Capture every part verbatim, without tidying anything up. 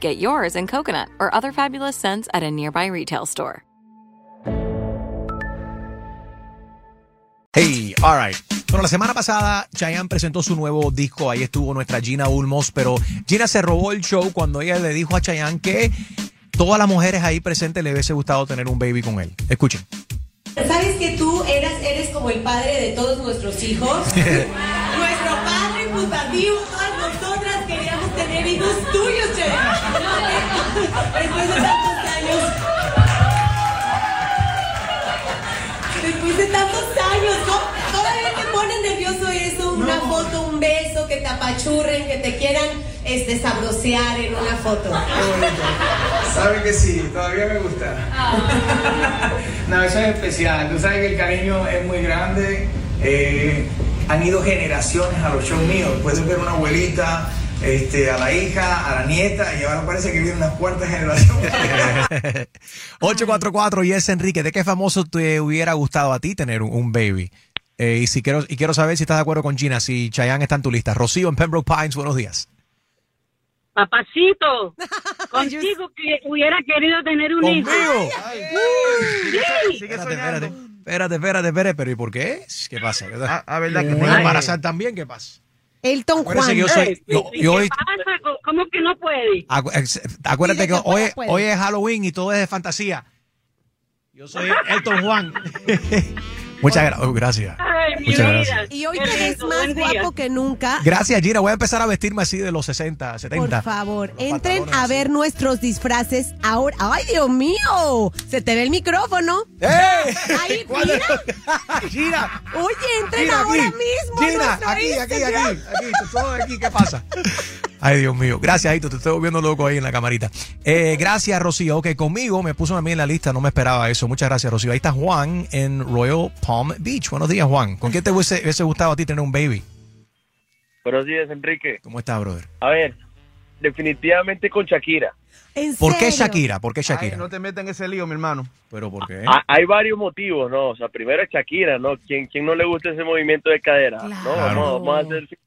Get yours in coconut or other fabulous scents at a nearby retail store. Hey, all right. Bueno, la semana pasada Chayanne presentó su nuevo disco. Ahí estuvo nuestra Gina Ulmos, pero Gina se robó el show cuando ella le dijo a Chayanne que todas las mujeres ahí presentes le hubiese gustado tener un baby con él. Escuchen. ¿Sabes que tú eras, eres como el padre de todos nuestros hijos? Nuestro padre putativo, todas nosotras queríamos tener hijos tuyos, Chayanne. Después de tantos años. Después de tantos años, ¿no? Todavía te pone nervioso eso, una no. foto, un beso, que te apachurren, que te quieran este, sabrosear en una foto. Sabe que sí, todavía me gusta. Oh. No, eso es especial. Tú sabes que el cariño es muy grande. Eh, han ido generaciones a los shows míos. Puedes ver una abuelita. Este, a la hija, a la nieta, y ahora parece que viene una cuarta generación. ocho cuatro cuatro, y es Enrique. ¿De qué famoso te hubiera gustado a ti tener un baby? Eh, y si quiero y quiero saber si estás de acuerdo con Gina, si Chayanne está en tu lista. Rocío en Pembroke Pines, buenos días. Papacito, contigo que hubiera querido tener un hijo. Sí. Espérate, espérate, espérate, espérate, espérate, pero ¿y por qué? ¿Qué pasa? A, a verdad que puedo embarazar también, ¿qué pasa? Elton Juan. Yo soy, yo, yo, ¿Qué pasa? ¿Cómo que no puede? Acu- acuérdate sí, que, que hoy, hoy es Halloween y todo es de fantasía. Yo soy Elton Juan. Muchas gra- oh, gracias. Ay, Muchas gracias. Y hoy te ves más guapo que nunca. Gracias, Gira. Voy a empezar a vestirme así de los sesenta, setenta. Por favor, los entren a ver así. Nuestros disfraces ahora. ¡Ay, Dios mío! Se te ve el micrófono. ¡Eh! Ahí, mira. Gira. Oye, entren Gira, ahora aquí. mismo. Gira, aquí, aquí, aquí, aquí. Aquí, todo aquí. ¿Qué pasa? Ay, Dios mío. Gracias, Hito. Te estoy volviendo loco ahí en la camarita. Eh, gracias, Rocío. Ok, conmigo me puso a mí en la lista. No me esperaba eso. Muchas gracias, Rocío. Ahí está Juan en Royal Palm Beach. Buenos días, Juan. ¿Con qué te hubiese, hubiese gustado a ti tener un baby? Buenos días, Enrique. ¿Cómo estás, brother? A ver, definitivamente con Shakira. ¿En ¿Por serio? qué Shakira? ¿Por qué Shakira? Ay, no te metas en ese lío, mi hermano. ¿Pero por qué? A, hay varios motivos, ¿no? O sea, primero es Shakira, ¿no? ¿Quién, quién no le gusta ese movimiento de cadera? Claro. No, claro. no, vamos a ser sinceros.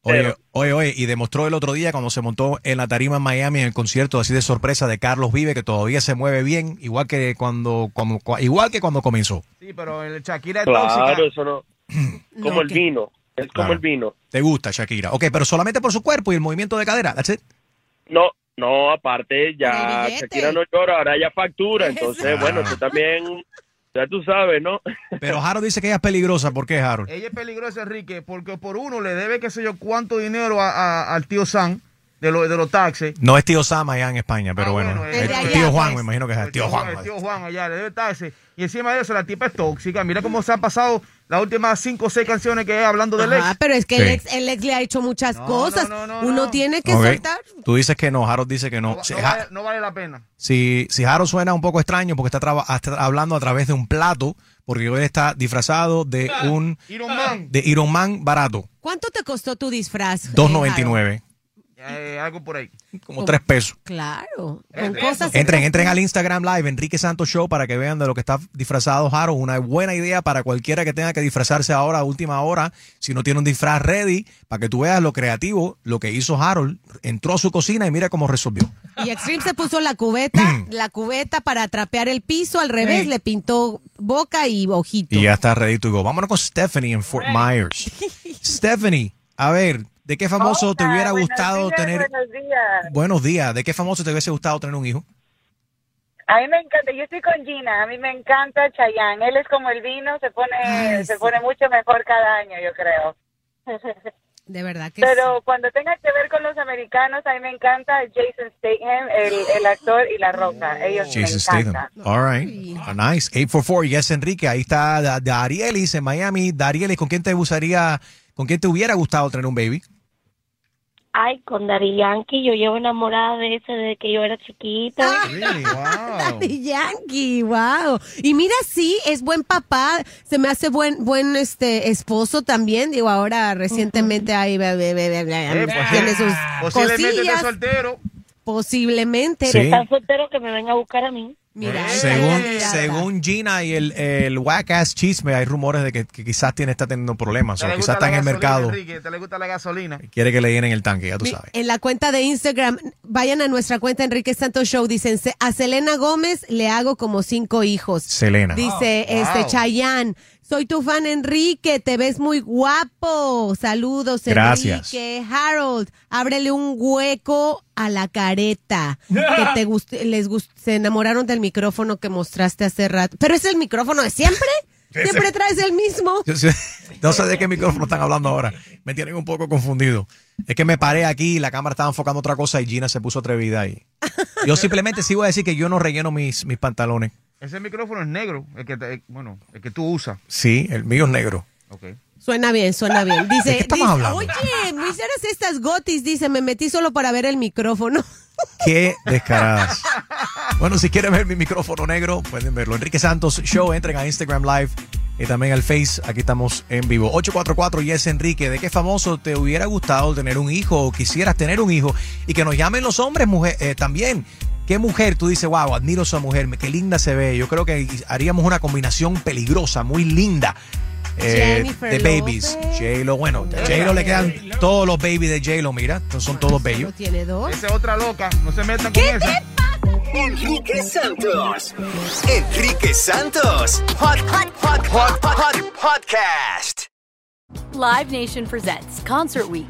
Oye, oye, oye, y demostró el otro día cuando se montó en la tarima en Miami, en el concierto así de sorpresa de Carlos Vive, que todavía se mueve bien, igual que cuando, cuando igual que cuando comenzó. Sí, pero el Shakira es claro, tóxica. Claro, eso no. Como no, el okay. vino. Es como claro. el vino. ¿Te gusta Shakira? Ok, pero solamente por su cuerpo y el movimiento de cadera, that's it. No, no, aparte ya Shakira no llora, ahora ya factura, entonces claro. bueno, tú también, ya tú sabes, ¿no? Pero Harold dice que ella es peligrosa, ¿por qué, Harold? Ella es peligrosa, Enrique, porque por uno le debe qué sé yo cuánto dinero a, a, al tío Sam de, lo, de los taxis. No es tío Sam allá en España, pero ah, bueno, bueno es, el, allá, el tío Juan, pues, me imagino que es el tío Juan. El tío Juan allá le debe taxis, y encima de eso la tipa es tóxica, mira cómo se han pasado las últimas cinco o seis canciones que es hablando del ex. Ah, pero es que sí. el, ex, el ex le ha hecho muchas no, cosas. No, no, no, Uno no. tiene que okay. soltar. Tú dices que no, Harold dice que no. No, si, no, vale, no vale la pena. Si, si Harold suena un poco extraño porque está, traba, está hablando a través de un plato, porque hoy está disfrazado de ah, un... Iron Man. De Iron Man barato. ¿Cuánto te costó tu disfraz? dos noventa y nueve. Eh, algo por ahí. Como tres pesos. Claro. Con cosas entren, entren al Instagram Live, Enrique Santos Show, para que vean de lo que está disfrazado Harold. Una buena idea para cualquiera que tenga que disfrazarse ahora a última hora, si no tiene un disfraz ready, para que tú veas lo creativo, lo que hizo Harold. Entró a su cocina y mira cómo resolvió. Y Extreme se puso la cubeta, la cubeta para trapear el piso al revés, sí. le pintó boca y ojito. Y ya está ready to go. Vámonos con Stephanie en Fort Myers. Stephanie, a ver. ¿De qué famoso Hola, te hubiera gustado días, tener... Buenos días. Buenos días. ¿De qué famoso te hubiese gustado tener un hijo? A mí me encanta. Yo estoy con Gina. A mí me encanta Chayanne. Él es como el vino. Se pone Ay, se sí. pone mucho mejor cada año, yo creo. De verdad que Pero sí. cuando tenga que ver con los americanos, a mí me encanta Jason Statham, el, el actor, y La Roca. Ellos Jason me encantan. Statham. All right. Oh, nice. eight four four. Yes, Enrique. Ahí está Darielis en Miami. Darielis, ¿con quién te gustaría... ¿Con quién te hubiera gustado tener un baby? Ay, con Daddy Yankee, yo llevo enamorada de ese desde que yo era chiquita. Ah, really? Wow. Daddy Yankee, wow. Y mira, sí, es buen papá, se me hace buen buen este esposo también. Digo, ahora recientemente ahí tiene sus posiblemente cosillas. soltero. Posiblemente. Sí. Está soltero que me venga a buscar a mí. Mira, según, según Gina y el, el whack ass chisme, hay rumores de que, que quizás tiene está teniendo problemas. O quizás está en el mercado. Enrique, ¿te le gusta la gasolina? Quiere que le llenen el tanque, ya tú Mi, sabes. En la cuenta de Instagram, vayan a nuestra cuenta Enrique Santos Show. Dicen, a Selena Gómez le hago como cinco hijos. Selena. Dice, oh, este, wow. Chayanne. Soy tu fan, Enrique. Te ves muy guapo. Saludos, Gracias. Enrique. Harold, ábrele un hueco a la careta. Que te gust les gust se enamoraron del micrófono que mostraste hace rato. ¿Pero es el micrófono de siempre? ¿Siempre traes el mismo? Yo, yo, no sé de qué micrófono están hablando ahora. Me tienen un poco confundido. Es que me paré aquí y la cámara estaba enfocando otra cosa y Gina se puso atrevida ahí. Yo simplemente sí voy a decir que yo no relleno mis, mis pantalones. Ese micrófono es negro, el que te, bueno, el que tú usas. Sí, el mío es negro. Okay. Suena bien, suena bien. Dice, ¿De qué estamos dice, hablando? Oye, me hicieron estas gotis, dice, me metí solo para ver el micrófono. Qué descaradas. Bueno, si quieren ver mi micrófono negro, pueden verlo. Enrique Santos Show, entren a Instagram Live y también al Face. Aquí estamos en vivo. ocho cuatro cuatro Yes Enrique, ¿de qué famoso te hubiera gustado tener un hijo o quisieras tener un hijo? Y que nos llamen los hombres, mujer, eh, también. ¿Qué mujer? Tú dices, wow, admiro a esa mujer, qué linda se ve. Yo creo que haríamos una combinación peligrosa, muy linda. Eh, de babies. J-Lo, bueno, a J-Lo le quedan todos los babies de J-Lo, mira. Son todos bellos. Tiene dos. Esa es otra loca, no se metan con esa. ¿Qué te pasa? Enrique Santos. Enrique Santos. Hot, hot, hot, hot, hot, podcast. Live Nation presents Concert Week.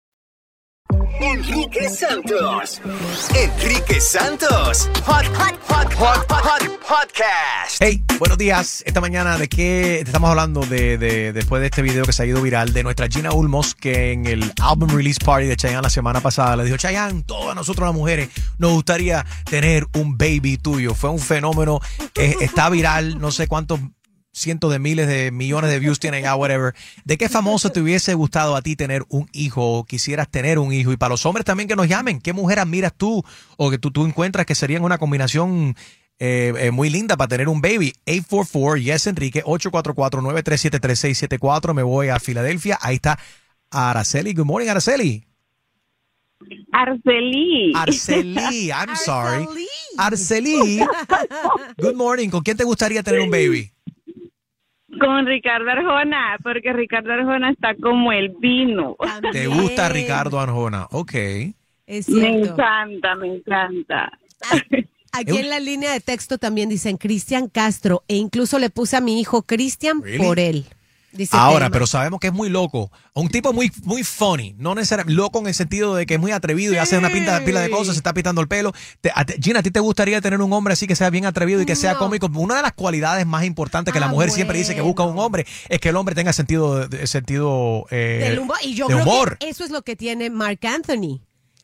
Enrique Santos. Enrique Santos. Hot, hot, hot, hot, hot, hot podcast. Hey, buenos días. Esta mañana, ¿de qué te estamos hablando? De, de, después de este video que se ha ido viral de nuestra Gina Ulmos, que en el album release party de Chayanne la semana pasada le dijo: Chayanne, todas nosotros las mujeres nos gustaría tener un baby tuyo. Fue un fenómeno. Eh, está viral. No sé cuántos cientos de miles de millones de views tienen ya, whatever. ¿De qué famoso te hubiese gustado a ti tener un hijo o quisieras tener un hijo? Y para los hombres también que nos llamen, ¿qué mujer admiras tú o que tú, tú encuentras que serían una combinación eh, eh, muy linda para tener un baby? eight four four yes Enrique, eight four four, nine three siete, three seis siete cuatro. Me voy a Filadelfia. Ahí está Araceli. Good morning, Araceli. Araceli. Araceli, I'm Araceli. sorry. Araceli. Good morning. ¿Con quién te gustaría tener un baby? Con Ricardo Arjona, porque Ricardo Arjona está como el vino. También. ¿Te gusta Ricardo Arjona? Ok. Es cierto. Me encanta, me encanta. Aquí en la línea de texto también dicen Cristian Castro, e incluso le puse a mi hijo Cristian ¿Really? por él. Dice Ahora, Tema. Pero sabemos que es muy loco. Un tipo muy muy funny. No necesariamente loco en el sentido de que es muy atrevido y sí. hace una pinta, pila de cosas, se está pintando el pelo. Te, a, Gina, ¿a ti te gustaría tener un hombre así que sea bien atrevido y que no. sea cómico? Una de las cualidades más importantes que ah, la mujer bueno. siempre dice que busca un hombre es que el hombre tenga sentido de, sentido, eh, Del humor. Y yo de creo humor. Que eso es lo que tiene Mark Anthony.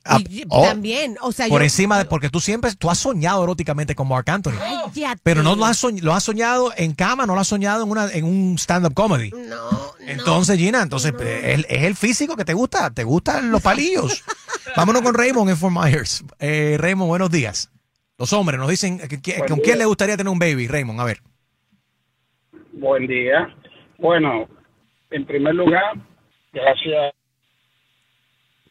Ah, y, oh, también, o sea, por yo, encima de, porque tú siempre tú has soñado eróticamente con Mark Anthony, cállate. Pero no lo has soñado, lo has soñado en cama, no lo has soñado en una en un stand-up comedy. No, entonces no, Gina, entonces no. es, es el físico que te gusta, te gustan los palillos. Vámonos con Raymond en Fort Myers. Eh, Raymond, buenos días. Los hombres nos dicen que, que, ¿con día. quién le gustaría tener un baby, Raymond? A ver. Buen día. Bueno, en primer lugar, gracias.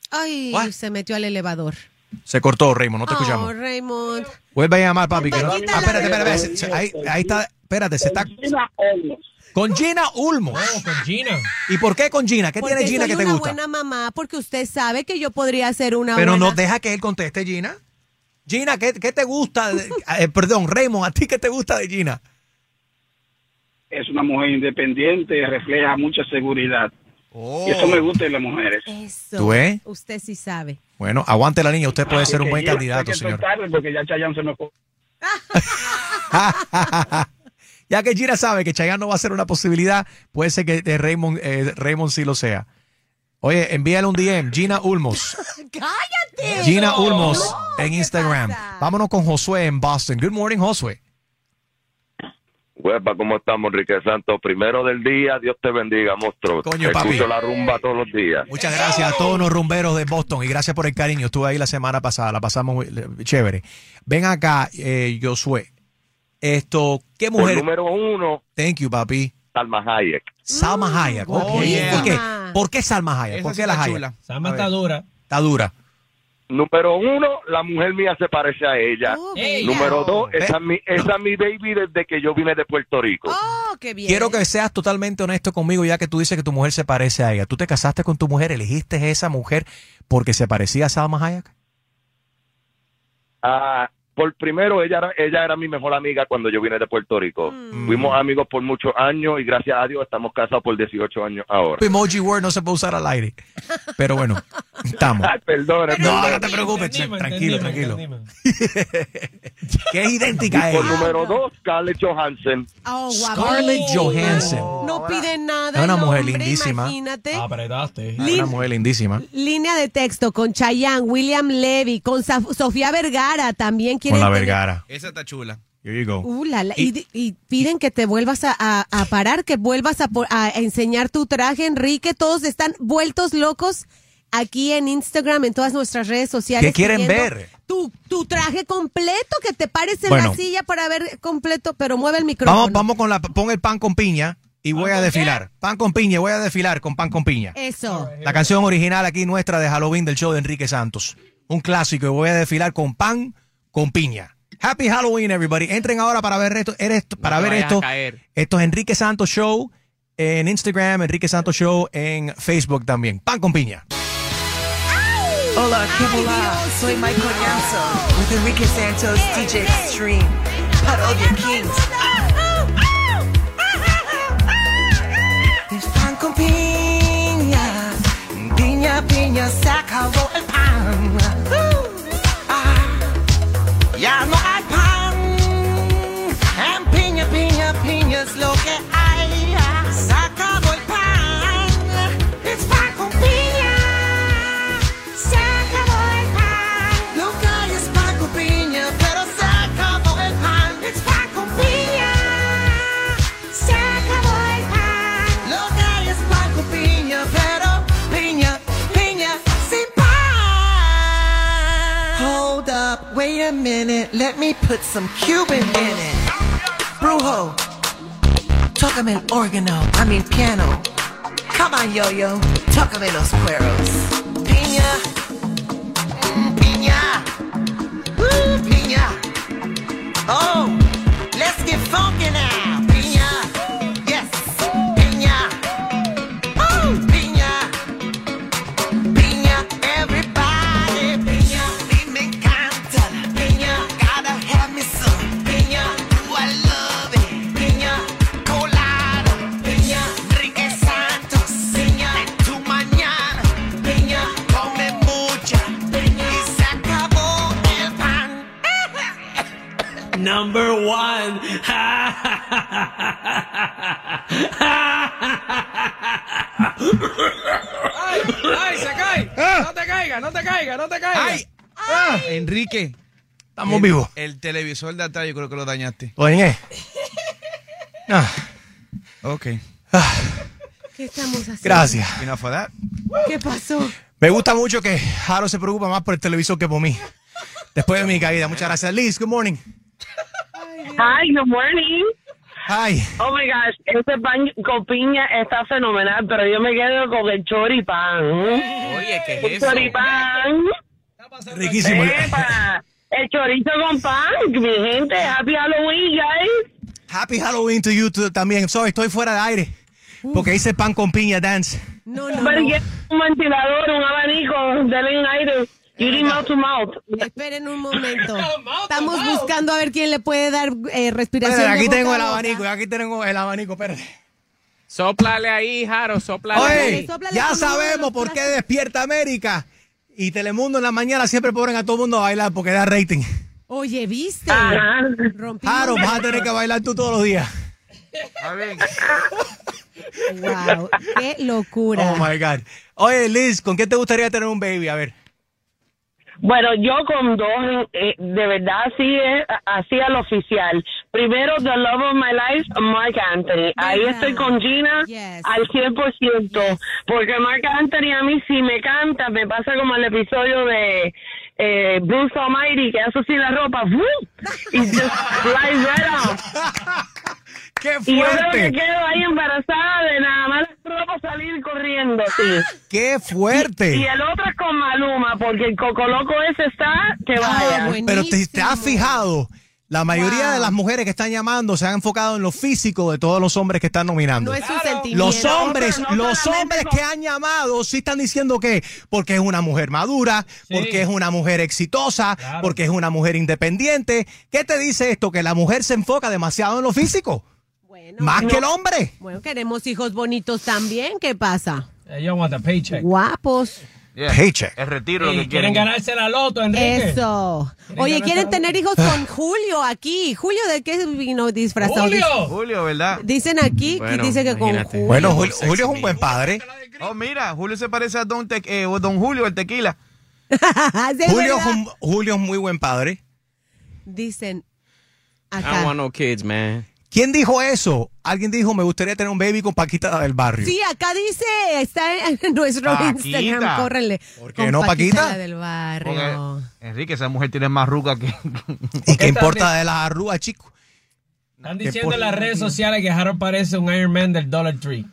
Ay, What? se metió al elevador. Se cortó, Raymond, no te oh, escuchamos. Raymond. Vuelve a llamar, papi. Que no... Ah, espérate, espérate, espérate. Ahí, ahí está, espérate, se está... Con Gina Ulmos. Con Gina Ulmos. Oh, con Gina. ¿Y por qué con Gina? ¿Qué porque tiene Gina que te gusta? Porque soy una buena mamá, porque usted sabe que yo podría ser una Pero buena... Pero no deja que él conteste, Gina. Gina, ¿qué, qué te gusta? De... eh, perdón, Raymond, ¿a ti qué te gusta de Gina? Es una mujer independiente, refleja mucha seguridad. Oh. Y eso me gusta de las mujeres. Eso. ¿Tú ves? Usted sí sabe. Bueno, aguante la niña. Usted puede ah, ser un buen ya, candidato, señor. Porque ya Chayanne se me... Ya que Gina sabe que Chayanne no va a ser una posibilidad, puede ser que Raymond, eh, Raymond sí lo sea. Oye, envíale un D M. Gina Ulmos. ¡Cállate! Gina Ulmos no, en Instagram. Vámonos con Josué en Boston. Good morning, Josué. Huepa, ¿cómo estamos, Enrique Santos? Primero del día, Dios te bendiga, monstruo. Coño, papi. Escucho la rumba todos los días. Muchas gracias a todos los rumberos de Boston y gracias por el cariño. Estuve ahí la semana pasada, la pasamos chévere. Ven acá, eh, Josué. Esto, ¿qué mujer? El número uno. Thank you, papi. Salma Hayek. Salma Hayek. Oh, okay. Yeah. ¿Por qué? ¿Por qué Salma Hayek? Esa ¿Por qué sí la Hayek? Chula. Salma está dura. Está dura. Número uno, la mujer mía se parece a ella. Oh, número dos, esa es, mi, esa es mi baby desde que yo vine de Puerto Rico. Oh, qué bien. Quiero que seas totalmente honesto conmigo, ya que tú dices que tu mujer se parece a ella. ¿Tú te casaste con tu mujer, elegiste esa mujer porque se parecía a Salma Hayek? Ah, por primero, ella era, ella era mi mejor amiga cuando yo vine de Puerto Rico. Mm. Fuimos amigos por muchos años y gracias a Dios estamos casados por dieciocho años ahora. Emoji word no se puede usar al aire, pero bueno. Estamos. Ay, perdona, no, perdona. No te preocupes, entendimos, tranquilo, entendimos, tranquilo. Entendimos. Que es idéntica a ella. Por número dos, Scarlett Johansson. Oh, wow. Scarlett Johansson. Oh, no pide nada. Es una mujer hombre, lindísima. Imagínate. Apretaste. Es una mujer lindísima. Línea de texto con Chayanne, William Levy, con Sofía Vergara también. Con la Vergara. Esa está chula. Here you go. Uh, la, la, y, y, y piden que te vuelvas a, a, a parar, que vuelvas a, a enseñar tu traje, Enrique. Todos están vueltos locos. Aquí en Instagram, en todas nuestras redes sociales. ¿Qué quieren ver? Tu, tu traje completo, que te pares en bueno, la silla para ver completo, pero mueve el micrófono. Vamos, vamos con la, pon el pan con piña y voy a desfilar. Qué? Pan con piña, voy a desfilar con pan con piña. Eso. La canción original aquí nuestra de Halloween del show de Enrique Santos. Un clásico y voy a desfilar con pan con piña. Happy Halloween, everybody. Entren ahora para ver esto. Para no ver esto. Esto es Enrique Santos Show en Instagram, Enrique Santos Show en Facebook también. Pan con piña. Hola, que hola, soy Michael Yanzo with Enrique Santos, eh, D J eh, Extreme, Parodia Kings. Oh, oh, oh. El pan con piña, piña, piña, se acabó el pan. Uh, ah, ya no hay pan, en piña, piña, piña es lo que hay. Se acabó el pan, es pan con piña. Wait a minute, let me put some Cuban in it. Brujo, tócame el órgano, I mean piano. Come on, yo-yo, tócame los cueros. Piña, mm, piña, ooh, piña. Oh, let's get funky now. Piña, yes, piña, oh, piña. Piña, everybody, piña. Number one. ¡Ay, ay, se cae! Ah. ¡No te caiga, no te caiga, no te caiga! ¡Ay! Ah. Enrique. Estamos el, vivos. El televisor de atrás yo creo que lo dañaste. ¿Lo dañé? Ah. Ok. Ah. ¿Qué estamos haciendo? Gracias. ¿Qué pasó? Me gusta mucho que Jaro se preocupa más por el televisor que por mí. Después de mi caída. Muchas gracias. Liz, good morning. Hi, good morning. Hi. Oh my gosh, este pan con piña está fenomenal, pero yo me quedo con el choripán. Oye, ¿qué es el eso? Choripán. Riquísimo. Epa, el chorizo con pan, mi gente. Happy Halloween, guys. Happy Halloween to you too, también. Sorry, estoy fuera de aire porque hice pan con piña dance. No, no. Pero no. Un ventilador, un abanico, denle en aire. Yuri mouth to mouth. Esperen un momento. Estamos buscando a ver quién le puede dar eh, respiración. Pero aquí tengo el abanico, aquí tengo el abanico, espérate. Sóplale ahí, Jaro, sóplale. Oye, sóplale ya sabemos por qué Despierta América y Telemundo en la mañana siempre ponen a todo el mundo a bailar porque da rating. Oye, ¿viste? Ajá. Jaro, vas a tener que bailar tú todos los días. A ver. Wow, qué locura. Oh my God. Oye, Liz, ¿con qué te gustaría tener un baby? A ver. Bueno, yo con dos, eh, de verdad, así es, así al oficial. Primero, The Love of My Life, Mark Anthony. Ahí yeah. estoy con Gina yes. al cien por ciento. Yes. Porque Mark Anthony a mí sí me canta, me pasa como el episodio de eh, Bruce Almighty, que hace así la ropa, ¡woo! Y just flies right off. ¡Qué fuerte! Y yo creo que quedo ahí embarazada de nada más ropa salir corriendo, sí. ¡Qué fuerte! Y, y el otro es con Maluma, porque el cocoloco ese está que vaya. Ah, pero te, te has fijado, la mayoría wow. de las mujeres que están llamando se han enfocado en lo físico de todos los hombres que están nominando. No es claro. un sentimiento. Los hombres, no, no los hombres que han llamado sí están diciendo que porque es una mujer madura, sí. porque es una mujer exitosa, claro. porque es una mujer independiente. ¿Qué te dice esto? Que la mujer se enfoca demasiado en lo físico. Bueno, más bueno, que el hombre. Bueno, queremos hijos bonitos también. ¿Qué pasa? Ellos want a paycheck. Guapos. Yeah. Paycheck. El retiro. Sí, que quieren ganarse la loto, Enrique. Eso. ¿Quieren Oye, quieren tener loto? Hijos con Julio aquí. Julio, ¿de qué vino disfrazado? Julio. Julio, ¿verdad? Dicen aquí bueno, que dice que con Julio. Bueno, Julio, Julio es un buen padre. Oh, mira, Julio se parece a Don, Te eh, o Don Julio, el tequila. Julio, un, Julio es muy buen padre. Dicen acá. I don't want no kids, man. ¿Quién dijo eso? Alguien dijo, me gustaría tener un baby con Paquita del Barrio. Sí, acá dice, está en nuestro Paquita. Instagram, córrele. ¿Por qué con no, Paquita? Paquita del Barrio. Porque, Enrique, esa mujer tiene más arrugas que... ¿Y qué importa de las arrugas, chico? Están diciendo en las redes sociales que Harold parece un Iron Man del Dollar Tree.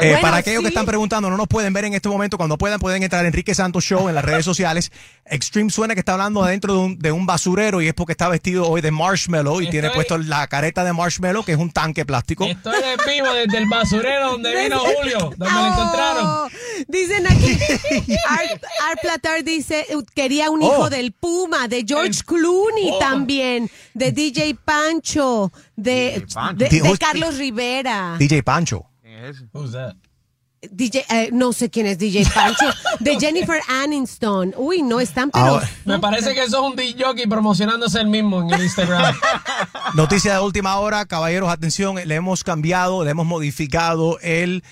Eh, bueno, para aquellos sí. que están preguntando, no nos pueden ver en este momento. Cuando puedan, pueden entrar a Enrique Santos Show en las redes sociales. Extreme suena que está hablando adentro de un, de un basurero y es porque está vestido hoy de marshmallow y estoy, tiene puesto la careta de marshmallow, que es un tanque plástico. Estoy de vivo desde el basurero donde vino Julio, donde oh, lo encontraron. Dicen aquí, Art, Art Platar dice, quería un oh, hijo del Puma, de George el, Clooney oh, también, de D J Pancho, de, D J Pancho. De, de, de Carlos Rivera. D J Pancho. Who's that? D J, eh, no sé quién es D J Pancho. De Jennifer Aniston. Uy, no, están pero... Ahora, me parece que eso es un disc jockey promocionándose el mismo en el Instagram. Noticia de última hora, caballeros, atención. Le hemos cambiado, le hemos modificado el,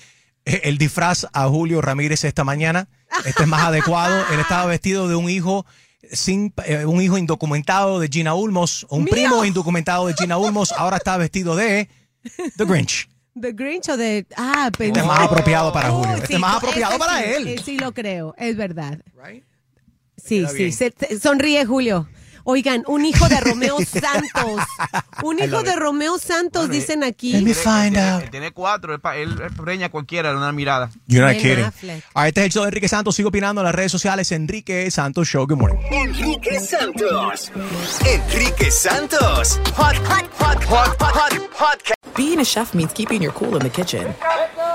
el disfraz a Julio Ramírez esta mañana. Este es más adecuado. Él estaba vestido de un hijo... Sin, eh, un hijo indocumentado de Gina Ulmos. Un ¡Mira! Primo indocumentado de Gina Ulmos. Ahora está vestido de The Grinch. The Grinch o de... Ah, este es más apropiado para Julio. Este es más apropiado para él. Sí, lo creo. Es verdad. Sí, sí. Se, se, sonríe, Julio. Oigan, un hijo de Romeo Santos. Un hijo de Romeo Santos, bueno, dicen aquí. Let me find out. Tiene cuatro. Él preña cualquiera en una mirada. You're not kidding. All right, este es el show de Enrique Santos. Sigo opinando en las redes sociales. Enrique Santos Show. Good morning. Enrique Santos. Enrique Santos. Hot, hot, hot, hot, hot, hot, hot. Being a chef means keeping your cool in the kitchen.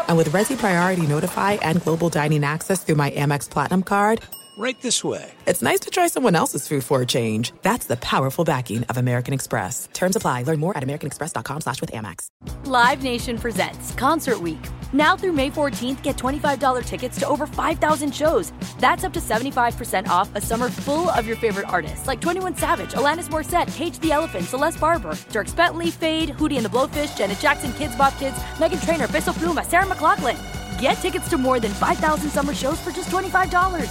And with Resi Priority Notify and Global Dining Access through my Amex Platinum card, right this way. It's nice to try someone else's food for a change. That's the powerful backing of American Express. Terms apply. Learn more at americanexpress.com slash with Amex. Live Nation presents Concert Week. Now through May fourteenth, get twenty-five dollars tickets to over five thousand shows. That's up to seventy-five percent off a summer full of your favorite artists, like twenty-one Savage, Alanis Morissette, Cage the Elephant, Celeste Barber, Dierks Bentley, Fade, Hootie and the Blowfish, Janet Jackson, Kids Bop Kids, Meghan Trainor, Fischel Fiume, Sarah McLachlan. Get tickets to more than five thousand summer shows for just twenty-five dollars.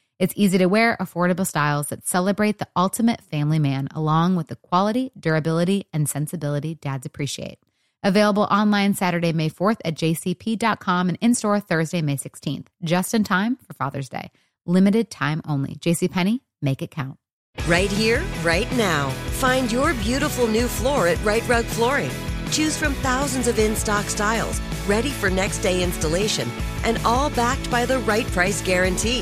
It's easy to wear, affordable styles that celebrate the ultimate family man, along with the quality, durability, and sensibility dads appreciate. Available online Saturday, May fourth at j c p dot com and in-store Thursday, May sixteenth. Just in time for Father's Day. Limited time only. JCPenney, make it count. Right here, right now. Find your beautiful new floor at Right Rug Flooring. Choose from thousands of in-stock styles, ready for next day installation, and all backed by the right price guarantee.